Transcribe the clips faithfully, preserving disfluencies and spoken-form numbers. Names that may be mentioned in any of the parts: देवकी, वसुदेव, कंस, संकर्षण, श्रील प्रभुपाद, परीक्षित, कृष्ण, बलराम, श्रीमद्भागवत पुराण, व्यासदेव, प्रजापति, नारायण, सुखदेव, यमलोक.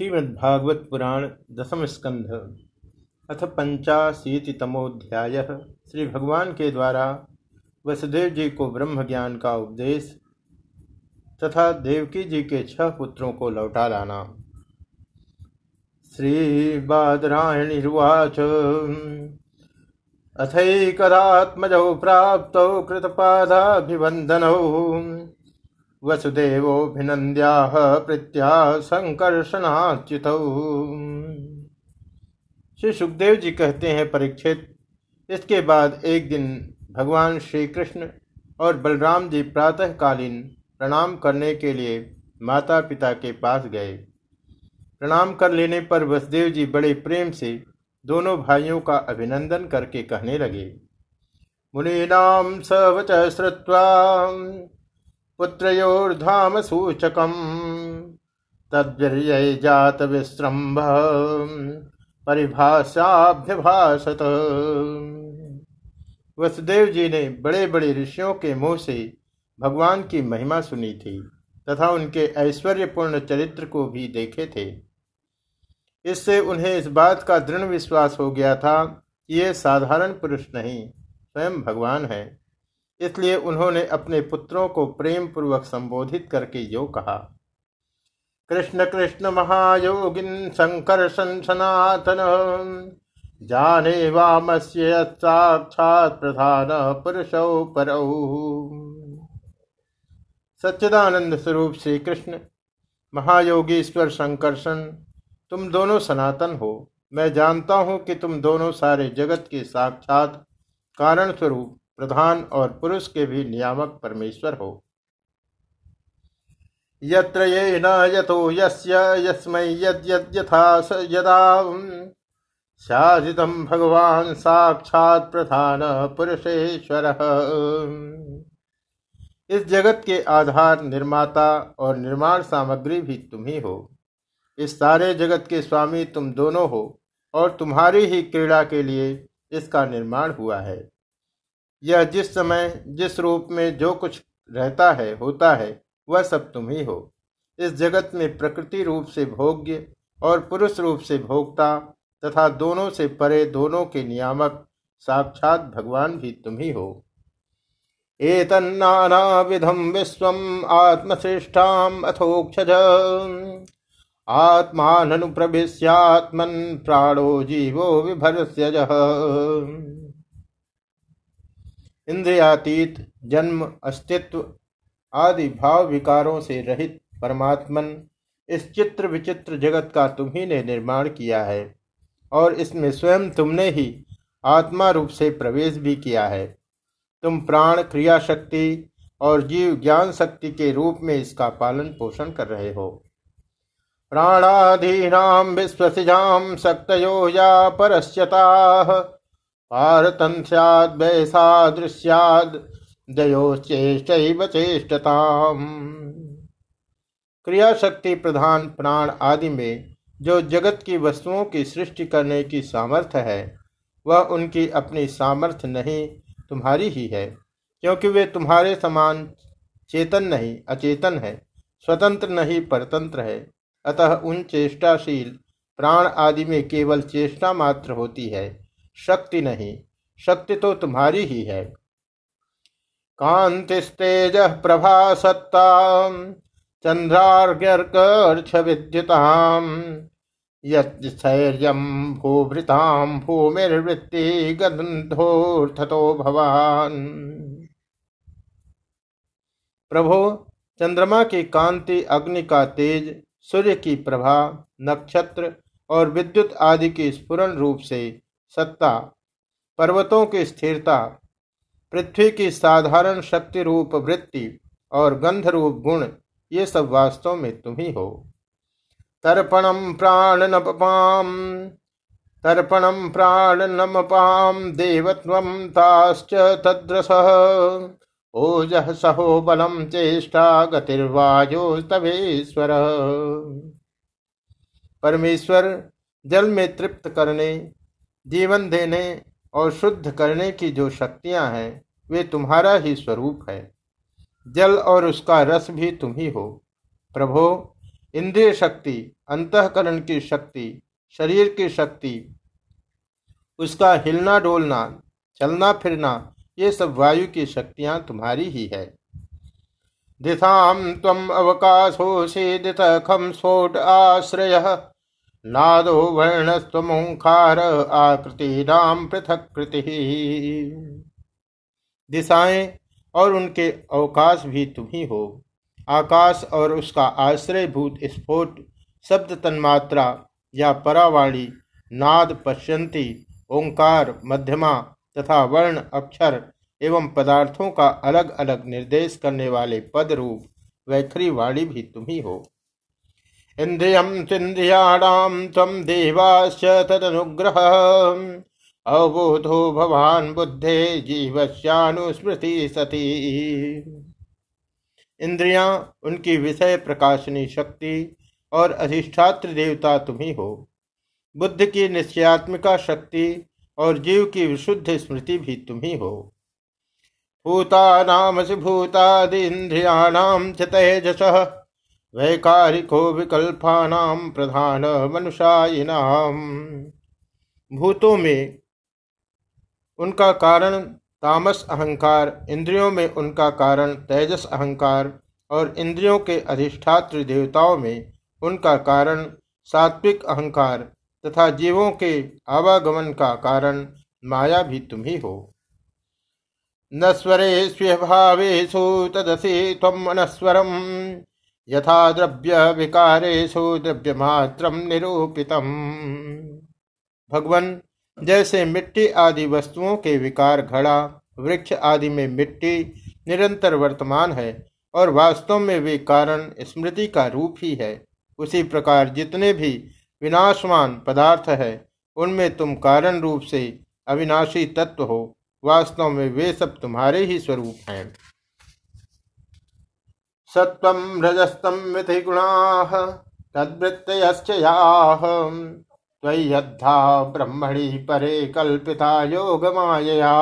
श्रीमद्भागवत पुराण दशम स्कंध अथ पंचाशीतितमोध्याय। श्री भगवान के द्वारा वसुदेव जी को ब्रह्म ज्ञान का उपदेश तथा देवकी जी के छह पुत्रों को लौटा लाना। श्री बादरायणीवाच अथैकदात्मजौ प्राप्तौ कृतपादाभिवन्दनौ वसुदेवो भिनन्द्याह प्रीत्या संकर्षणाच्युतौ। श्री सुखदेव जी कहते हैं, परीक्षित, इसके बाद एक दिन भगवान श्री कृष्ण और बलराम जी प्रातःकालीन प्रणाम करने के लिए माता पिता के पास गए। प्रणाम कर लेने पर वसुदेव जी बड़े प्रेम से दोनों भाइयों का अभिनंदन करके कहने लगे, मुनीनाम स वच श्रुत्वा पुत्रयोर्धाम सूचकम् तद्विर्यै जात विश्रम्भ परिभाषाभ्यभाषत। वसुदेव जी ने बड़े बड़े ऋषियों के मुँह से भगवान की महिमा सुनी थी तथा उनके ऐश्वर्यपूर्ण चरित्र को भी देखे थे। इससे उन्हें इस बात का दृढ़ विश्वास हो गया था कि ये साधारण पुरुष नहीं, स्वयं भगवान है। इसलिए उन्होंने अपने पुत्रों को प्रेम पूर्वक संबोधित करके यो कहा, कृष्ण कृष्ण महायोगिन संकर्षण सनातन जाने वामस्य साक्षात् प्रधान पुरुषो परौ। सच्चिदानंद स्वरूप श्री कृष्ण महायोगीश्वर संकर्षण, तुम दोनों सनातन हो। मैं जानता हूँ कि तुम दोनों सारे जगत के साक्षात कारण स्वरूप प्रधान और पुरुष के भी नियामक परमेश्वर हो। यत्र येन यतो यस्य यस्मै यद् यद् यथा स यदा शासितं भगवान साक्षात् प्रधान पुरुषेश्वरः। इस जगत के आधार, निर्माता और निर्माण सामग्री भी तुम ही हो। इस सारे जगत के स्वामी तुम दोनों हो और तुम्हारी ही क्रीड़ा के लिए इसका निर्माण हुआ है। यह जिस समय जिस रूप में जो कुछ रहता है, होता है, वह सब तुम ही हो। इस जगत में प्रकृति रूप से भोग्य और पुरुष रूप से भोक्ता तथा दोनों से परे दोनों के नियामक साक्षात भगवान भी तुम ही हो। एतन्नानाविधं विश्वम् आत्मश्रेष्ठाम् अथोक्षज आत्माननुप्रविश्यात्मन् प्राणो जीवो विभर्ष्यजः। इंद्रियातीत, जन्म, अस्तित्व आदि भाव विकारों से रहित परमात्मन इस चित्र विचित्र जगत का तुम्ही ने निर्माण किया है और इसमें स्वयं तुमने ही आत्मा रूप से प्रवेश भी किया है। तुम प्राण, क्रिया शक्ति और जीव ज्ञान शक्ति के रूप में इसका पालन पोषण कर रहे हो। प्राणाधीनाम विश्वसिजाम शक्तयो या परस्यताः पारतं स्याद् वैसादृश्याद् दयोश्चैव चेष्टताम्। क्रिया शक्ति प्रधान प्राण आदि में जो जगत की वस्तुओं की सृष्टि करने की सामर्थ्य है, वह उनकी अपनी सामर्थ्य नहीं, तुम्हारी ही है, क्योंकि वे तुम्हारे समान चेतन नहीं, अचेतन है, स्वतंत्र नहीं, परतंत्र है। अतः उन चेष्टाशील प्राण आदि में केवल चेष्टा मात्र होती है, शक्ति नहीं। शक्ति तो तुम्हारी ही है। कांतिस्तेज प्रभा सत्ता चंद्रार्घ्यर्कर्ष विद्युताम यत्रैर्यं भूभृताम भूमिर्वृत्ति गंधोऽर्थतो भवान। प्रभो, चंद्रमा की कांति, अग्नि का तेज, सूर्य की प्रभा, नक्षत्र और विद्युत आदि के स्फुरण रूप से सत्ता, पर्वतों की स्थिरता, पृथ्वी की साधारण शक्ति रूप वृत्ति और गंध रूप गुण, ये सब वास्तव में तुम ही हो। तर्पणम प्राणनपाम तर्पणम प्राणनपाम देवत्वं ताश्च तद्रसः ओजः सहो बलम चेष्टा गतिर्वायोस्तवेश्वर। परमेश्वर जल में तृप्त करने, जीवन देने और शुद्ध करने की जो शक्तियां हैं, वे तुम्हारा ही स्वरूप है। जल और उसका रस भी तुम ही हो। प्रभो, इंद्रिय शक्ति, अंतःकरण की शक्ति, शरीर की शक्ति, उसका हिलना डोलना, चलना फिरना, ये सब वायु की शक्तियां तुम्हारी ही है। दिशाम त्वम अवकाशोसि दितः खम स्फोट आश्रयः नादो वर्णस्तमुंखार आकृतिराम पृथक कृति। दिशाएं और उनके अवकाश भी तुम्ही हो। आकाश और उसका आश्रयभूत स्फोट शब्द तन्मात्रा या परावाणी, नाद पश्यंती, ओंकार मध्यमा तथा वर्ण अक्षर एवं पदार्थों का अलग अलग निर्देश करने वाले पद रूप वैखरी वाणी भी तुम्ही हो। इंद्रियम सिंध्रियाणाम तम देवाश्च तदनुग्रह अवबोधो भवान बुद्धे जीवस्यानुस्मृति सती। इंद्रियां, उनकी विषय प्रकाशनी शक्ति और अधिष्ठात्र देवता तुम्ही हो। बुद्ध की निश्चयात्मिका शक्ति और जीव की विशुद्ध स्मृति भी तुम्ही हो। भूतानामसि भूतादिन्द्रियाणां च तेजसः वैकारिको विकल्पानां प्रधान मनुषायिनाम्। भूतों में उनका कारण तामस अहंकार, इंद्रियों में उनका कारण तेजस अहंकार और इंद्रियों के अधिष्ठात्र देवताओं में उनका कारण सात्विक अहंकार तथा जीवों के आवागमन का कारण माया भी तुम्ही हो। न स्वरेष्व भावेषु तदसि त्वम् अनस्वरम् यथा द्रव्य विकारेषु द्रव्यमात्रम् निरूपितम्। भगवन, जैसे मिट्टी आदि वस्तुओं के विकार घड़ा वृक्ष आदि में मिट्टी निरंतर वर्तमान है और वास्तव में वे कारण स्मृति का रूप ही है, उसी प्रकार जितने भी विनाशमान पदार्थ है उनमें तुम कारण रूप से अविनाशी तत्व हो। वास्तव में वे सब तुम्हारे ही स्वरूप हैं। सत्वं रजस्तम मिथि गुणाः तद्वृत्तयश्च याः त्वयद्धा ब्रह्मणि परे कल्पिता योग मायया।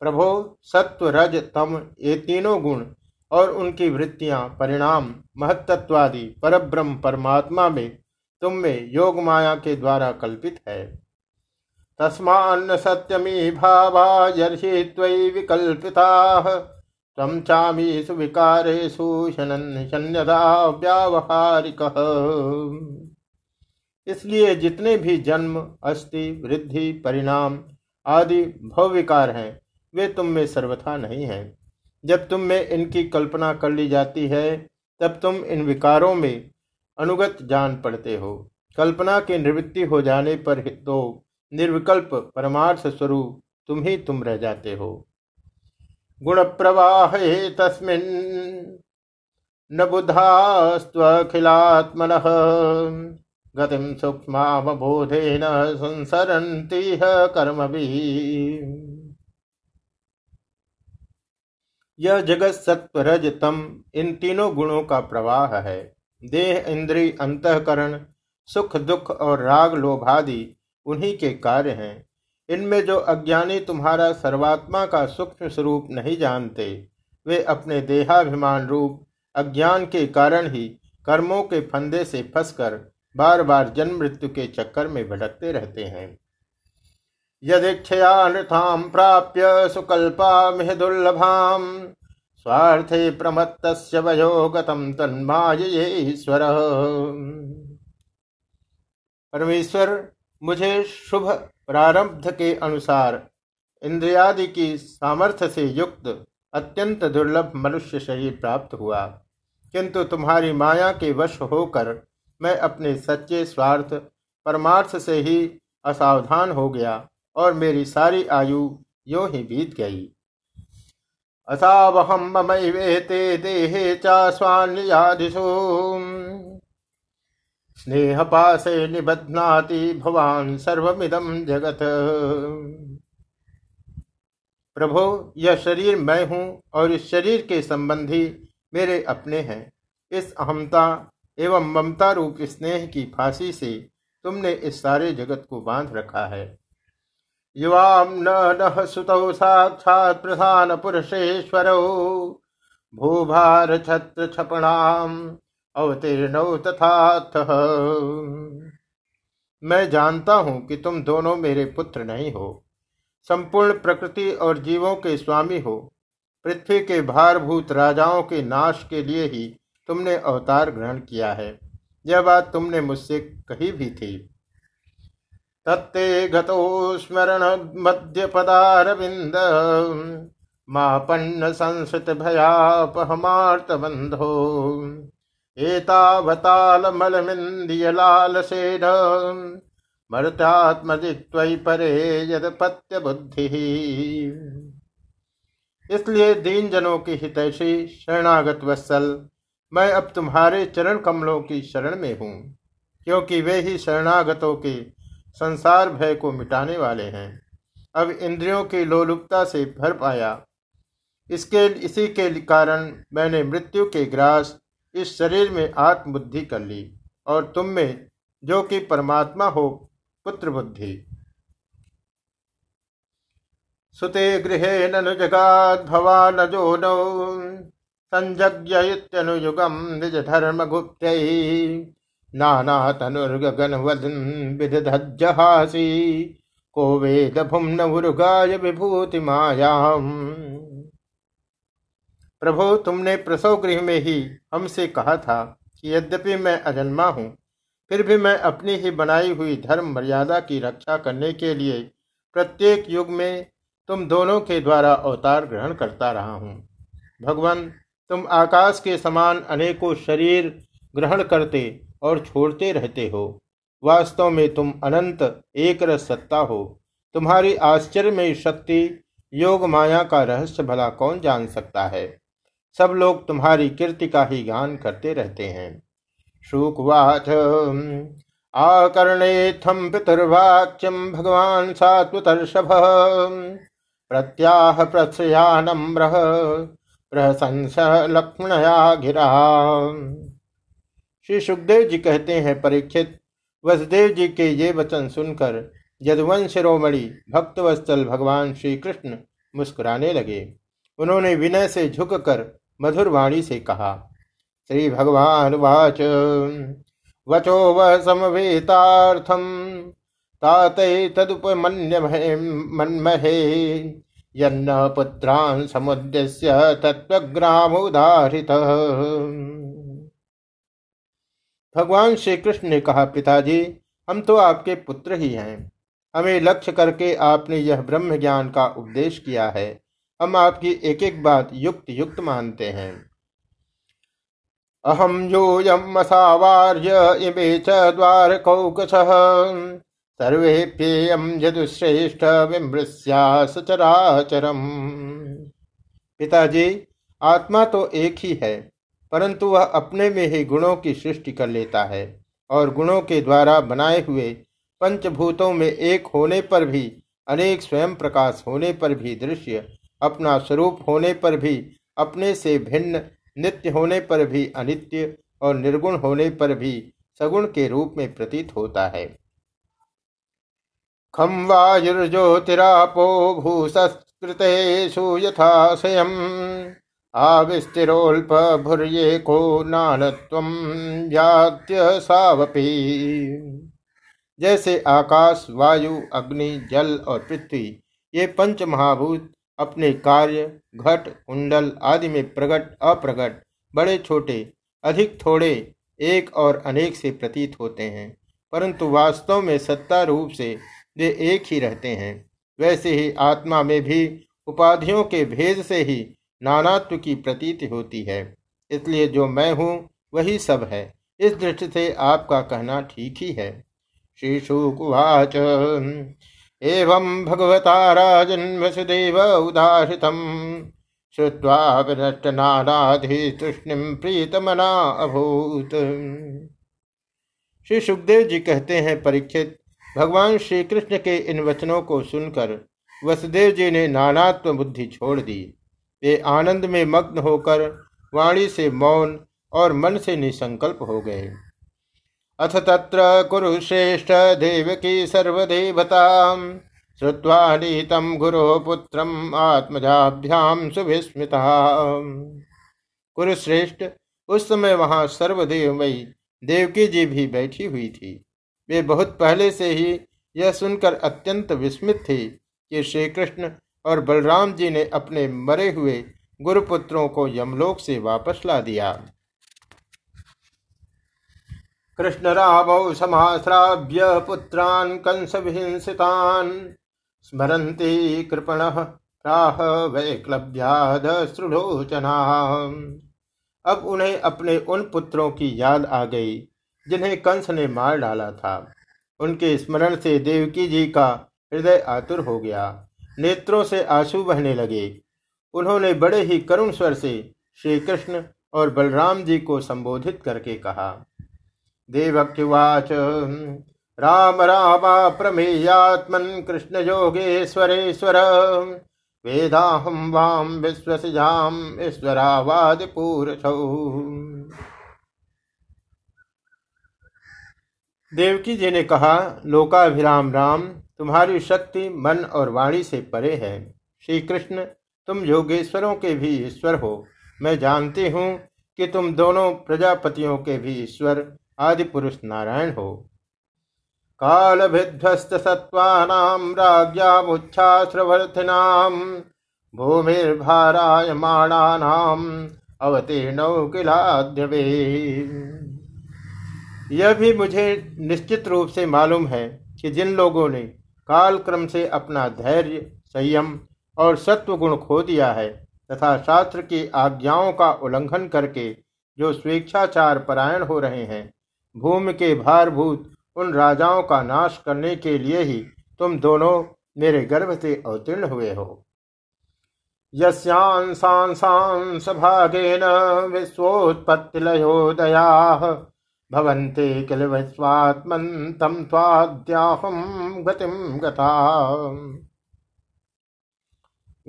प्रभो, सत्व रज तम ये तीनों गुण और उनकी वृत्तियां परिणाम महत्तत्वादि परब्रह्म परमात्मा में तुम में योग माया के द्वारा कल्पित है। तस्मान्न सत्यमी भावा यर्हि त्वयि विकल्पिताः त्वं चामीषु विकारेषु शन्यदा व्यावहारिकः। इसलिए जितने भी जन्म, अस्थि, वृद्धि, परिणाम आदि भवविकार हैं वे तुम में सर्वथा नहीं हैं। जब तुम में इनकी कल्पना कर ली जाती है तब तुम इन विकारों में अनुगत जान पड़ते हो। कल्पना की निवृत्ति हो जाने पर तो निर्विकल्प परमार्थ स्वरूप तुम ही तुम रह जाते हो। गुण प्रवाहे तस्मिन् न बुधास्त्वखिलात्मनः गतिम सूक्ष्म बोधेन संसरन्ति कर्मभिः। यह जगत सत्व रज तम इन तीनों गुणों का प्रवाह है। देह, इंद्रिय, अंतःकरण, सुख दुख और राग लोभादि उन्हीं के कार्य हैं। इनमें जो अज्ञानी तुम्हारा सर्वात्मा का सूक्ष्म स्वरूप नहीं जानते वे अपने देहाभिमान रूप अज्ञान के कारण ही कर्मों के फंदे से फंसकर बार बार जन्म मृत्यु के चक्कर में भटकते रहते हैं। यदिच्छया नृथाम प्राप्य सुकल्पाम दुर्लभाम स्वार्थे प्रमत्तस्य वयोगतम तन्मायये ईश्वर। परमेश्वर, मुझे शुभ प्रारब्ध के अनुसार इंद्रियादि की सामर्थ्य से युक्त अत्यंत दुर्लभ मनुष्य शरीर प्राप्त हुआ, किंतु तुम्हारी माया के वश होकर मैं अपने सच्चे स्वार्थ परमार्थ से ही असावधान हो गया और मेरी सारी आयु यूं ही बीत गई। असावहम ममैवेते देहे चास्वान्यादिषु स्नेह पासे निबध्नाति भवान सर्वमिदं जगत। प्रभो, यह शरीर मैं हूँ और इस शरीर के संबंधी मेरे अपने हैं। इस अहमता एवं ममता रूप स्नेह की फांसी से तुमने इस सारे जगत को बांध रखा है। युवाम न नः सुतौ साक्षात् प्रधान पुरुषेश्वरो भूभार छत्र छपणाम अवतीर्णौ तथाथ। मैं जानता हूं कि तुम दोनों मेरे पुत्र नहीं हो, संपूर्ण प्रकृति और जीवों के स्वामी हो। पृथ्वी के भारभूत राजाओं के नाश के लिए ही तुमने अवतार ग्रहण किया है, यह बात तुमने मुझसे कही भी थी। तत्ते गतो स्मरण मध्य पदारविंद मापन्न संस्कृत भयापहमार्तबंधो एतावताल मलमिंदिय लाल सेड मर्त्यात्मदिक्त्वयि परे यदपत्य बुद्धि। इसलिए दीन जनों की हितैषी शरणागत वत्सल, मैं अब तुम्हारे चरण कमलों की शरण में हूँ, क्योंकि वे ही शरणागतों के संसार भय को मिटाने वाले हैं। अब इंद्रियों की लोलुपता से भर पाया, इसके इसी के कारण मैंने मृत्यु के ग्रास इस शरीर में आत्मबुद्धि कर ली और तुम में, जो कि परमात्मा हो, पुत्र बुद्धि। सुते गृहे ननु जगाद भवानजो नौ संजज्ञयुत्यनुयुगम निज धर्म गुप्तै नाना तनुर्गगन वदन विदधज्जहासी को वेद भुम्न उरुगाय विभूति मायाम। प्रभु, तुमने प्रसव गृह में ही हमसे कहा था कि यद्यपि मैं अजन्मा हूँ, फिर भी मैं अपनी ही बनाई हुई धर्म मर्यादा की रक्षा करने के लिए प्रत्येक युग में तुम दोनों के द्वारा अवतार ग्रहण करता रहा हूँ। भगवान, तुम आकाश के समान अनेकों शरीर ग्रहण करते और छोड़ते रहते हो। वास्तव में तुम अनंत एक रस सत्ता हो। तुम्हारी आश्चर्यमयी शक्ति योग माया का रहस्य भला कौन जान सकता है। सब लोग तुम्हारी कीर्ति का ही गान करते रहते हैं। शुकवाच आकर्णेत्थं पितुर्वाच्यं भगवान् सात्वतर्षभ प्रत्याह प्रश्रयानम्रः प्रशंस लक्ष्मणया गिरा। श्री सुखदेव जी कहते हैं, परीक्षित, वसुदेव जी के ये वचन सुनकर यदुवंश शिरोमणि भक्तवत्सल भगवान श्री कृष्ण मुस्कुराने लगे। उन्होंने विनय से झुककर मधुर वाणी से कहा, श्री भगवान वाच वचो वह समवेतार्थम ताते तदुपमन्य मन्महे यन्न पुत्रान् समुद्यस्य तत्वग्राम उदाहृतः। भगवान श्री कृष्ण ने कहा, पिताजी, हम तो आपके पुत्र ही हैं। हमें लक्ष्य करके आपने यह ब्रह्म ज्ञान का उपदेश किया है। हम आपकी एक एक बात युक्त युक्त मानते हैं। अहम योऽयम् असावार्य इमे च द्वारकौकशः सर्वेऽप्येयं यदुश्रेष्ठ विमृश्या सचराचरम्। पिताजी, आत्मा तो एक ही है, परंतु वह अपने में ही गुणों की सृष्टि कर लेता है और गुणों के द्वारा बनाए हुए पंचभूतों में एक होने पर भी, अनेक स्वयं प्रकाश होने पर भी, दृश्य अपना स्वरूप होने पर भी, अपने से भिन्न नित्य होने पर भी, अनित्य और निर्गुण होने पर भी सगुण के रूप में प्रतीत होता है। खम वायुर्ज्योतिरापो भूसस्कृतेषु यथाशयम् आविस्तिरोल्प भुर्ये को नानत्वं व्यात्य सावपि। जैसे आकाश, वायु, अग्नि, जल और पृथ्वी ये पंच महाभूत अपने कार्य, घट, कुंडल आदि में प्रगट अप्रगट, बड़े छोटे, अधिक थोड़े, एक और अनेक से प्रतीत होते हैं, परंतु वास्तव में सत्ता रूप से वे एक ही रहते हैं। वैसे ही आत्मा में भी उपाधियों के भेद से ही नानात्व की प्रतीति होती है। इसलिए जो मैं हूँ वही सब है। इस दृष्टि से आपका कहना ठीक ही है। श्री शुकवाच एवं भगवता राजन् वसुदेव उदाहृतं श्रुत्वा विनष्टनानाधि तृष्णिं प्रीतमना अभूत। श्री सुखदेव जी कहते हैं, परीक्षित, भगवान श्री कृष्ण के इन वचनों को सुनकर वसुदेव जी ने नानात्व बुद्धि छोड़ दी। वे आनंद में मग्न होकर वाणी से मौन और मन से निसंकल्प हो गए। अथ तत्र कुरुश्रेष्ठ देवकी सर्वदेवतां श्रुत्वा नीतं गुरोः पुत्रम् आत्मजाभ्यां सुविस्मितां। कुरुश्रेष्ठ, उस समय वहां सर्वदेवमयी देवकी जी भी बैठी हुई थी। वे बहुत पहले से ही यह सुनकर अत्यंत विस्मित थी कि श्री कृष्ण और बलराम जी ने अपने मरे हुए गुरुपुत्रों को यमलोक से वापस ला दिया। कृष्ण रामौ समाश्राव्य पुत्रान कंस विहिंसितान स्मरन्ति कृपणः प्राह वैक्लव्यादसृलोचनाः। अब उन्हें अपने उन पुत्रों की याद आ गई जिन्हें कंस ने मार डाला था। उनके स्मरण से देवकी जी का हृदय आतुर हो गया, नेत्रों से आंसू बहने लगे। उन्होंने बड़े ही करुण स्वर से श्री कृष्ण और बलराम जी को संबोधित करके कहा, देवक्युवाच राम रामा प्रमेयात्मन कृष्ण योगेश्वरेश्वर वेदाहं वाम विश्वसिजाम ईश्वरावादि पूरथौ। देवकी जी ने कहा, लोकाभिराम राम, तुम्हारी शक्ति मन और वाणी से परे है। श्री कृष्ण, तुम योगेश्वरों के भी ईश्वर हो। मैं जानती हूँ कि तुम दोनों प्रजापतियों के भी ईश्वर आदि पुरुष नारायण हो। काल विध्वस्त सत्वानाम राज्ञामुच्छास्रवर्थिनाम भूमिर्भारायमाणानाम अवतीर्णौ किलाद्यवे। यह भी मुझे निश्चित रूप से मालूम है कि जिन लोगों ने काल क्रम से अपना धैर्य, संयम और सत्व गुण खो दिया है तथा शास्त्र की आज्ञाओं का उल्लंघन करके जो स्वेच्छाचार परायण हो रहे हैं, भूमि के भारभूत उन राजाओं का नाश करने के लिए ही तुम दोनों मेरे गर्भ से अवतीर्ण हुए हो। यस्यां सांसां सभागेन विश्वोत्पत्तिलयोदयाः भवन्ते किल विश्वात्मन तं त्वाद्याहं गतिं गता।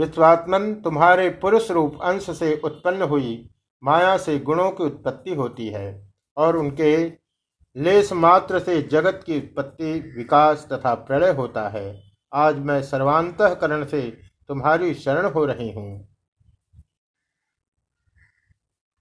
विश्वात्मन, तुम्हारे पुरुष रूप अंश से उत्पन्न हुई माया से गुणों की उत्पत्ति होती है और उनके लेस मात्र से जगत की उत्पत्ति, विकास तथा प्रलय होता है। आज मैं सर्वांतःकरण से तुम्हारी शरण हो रही हूँ।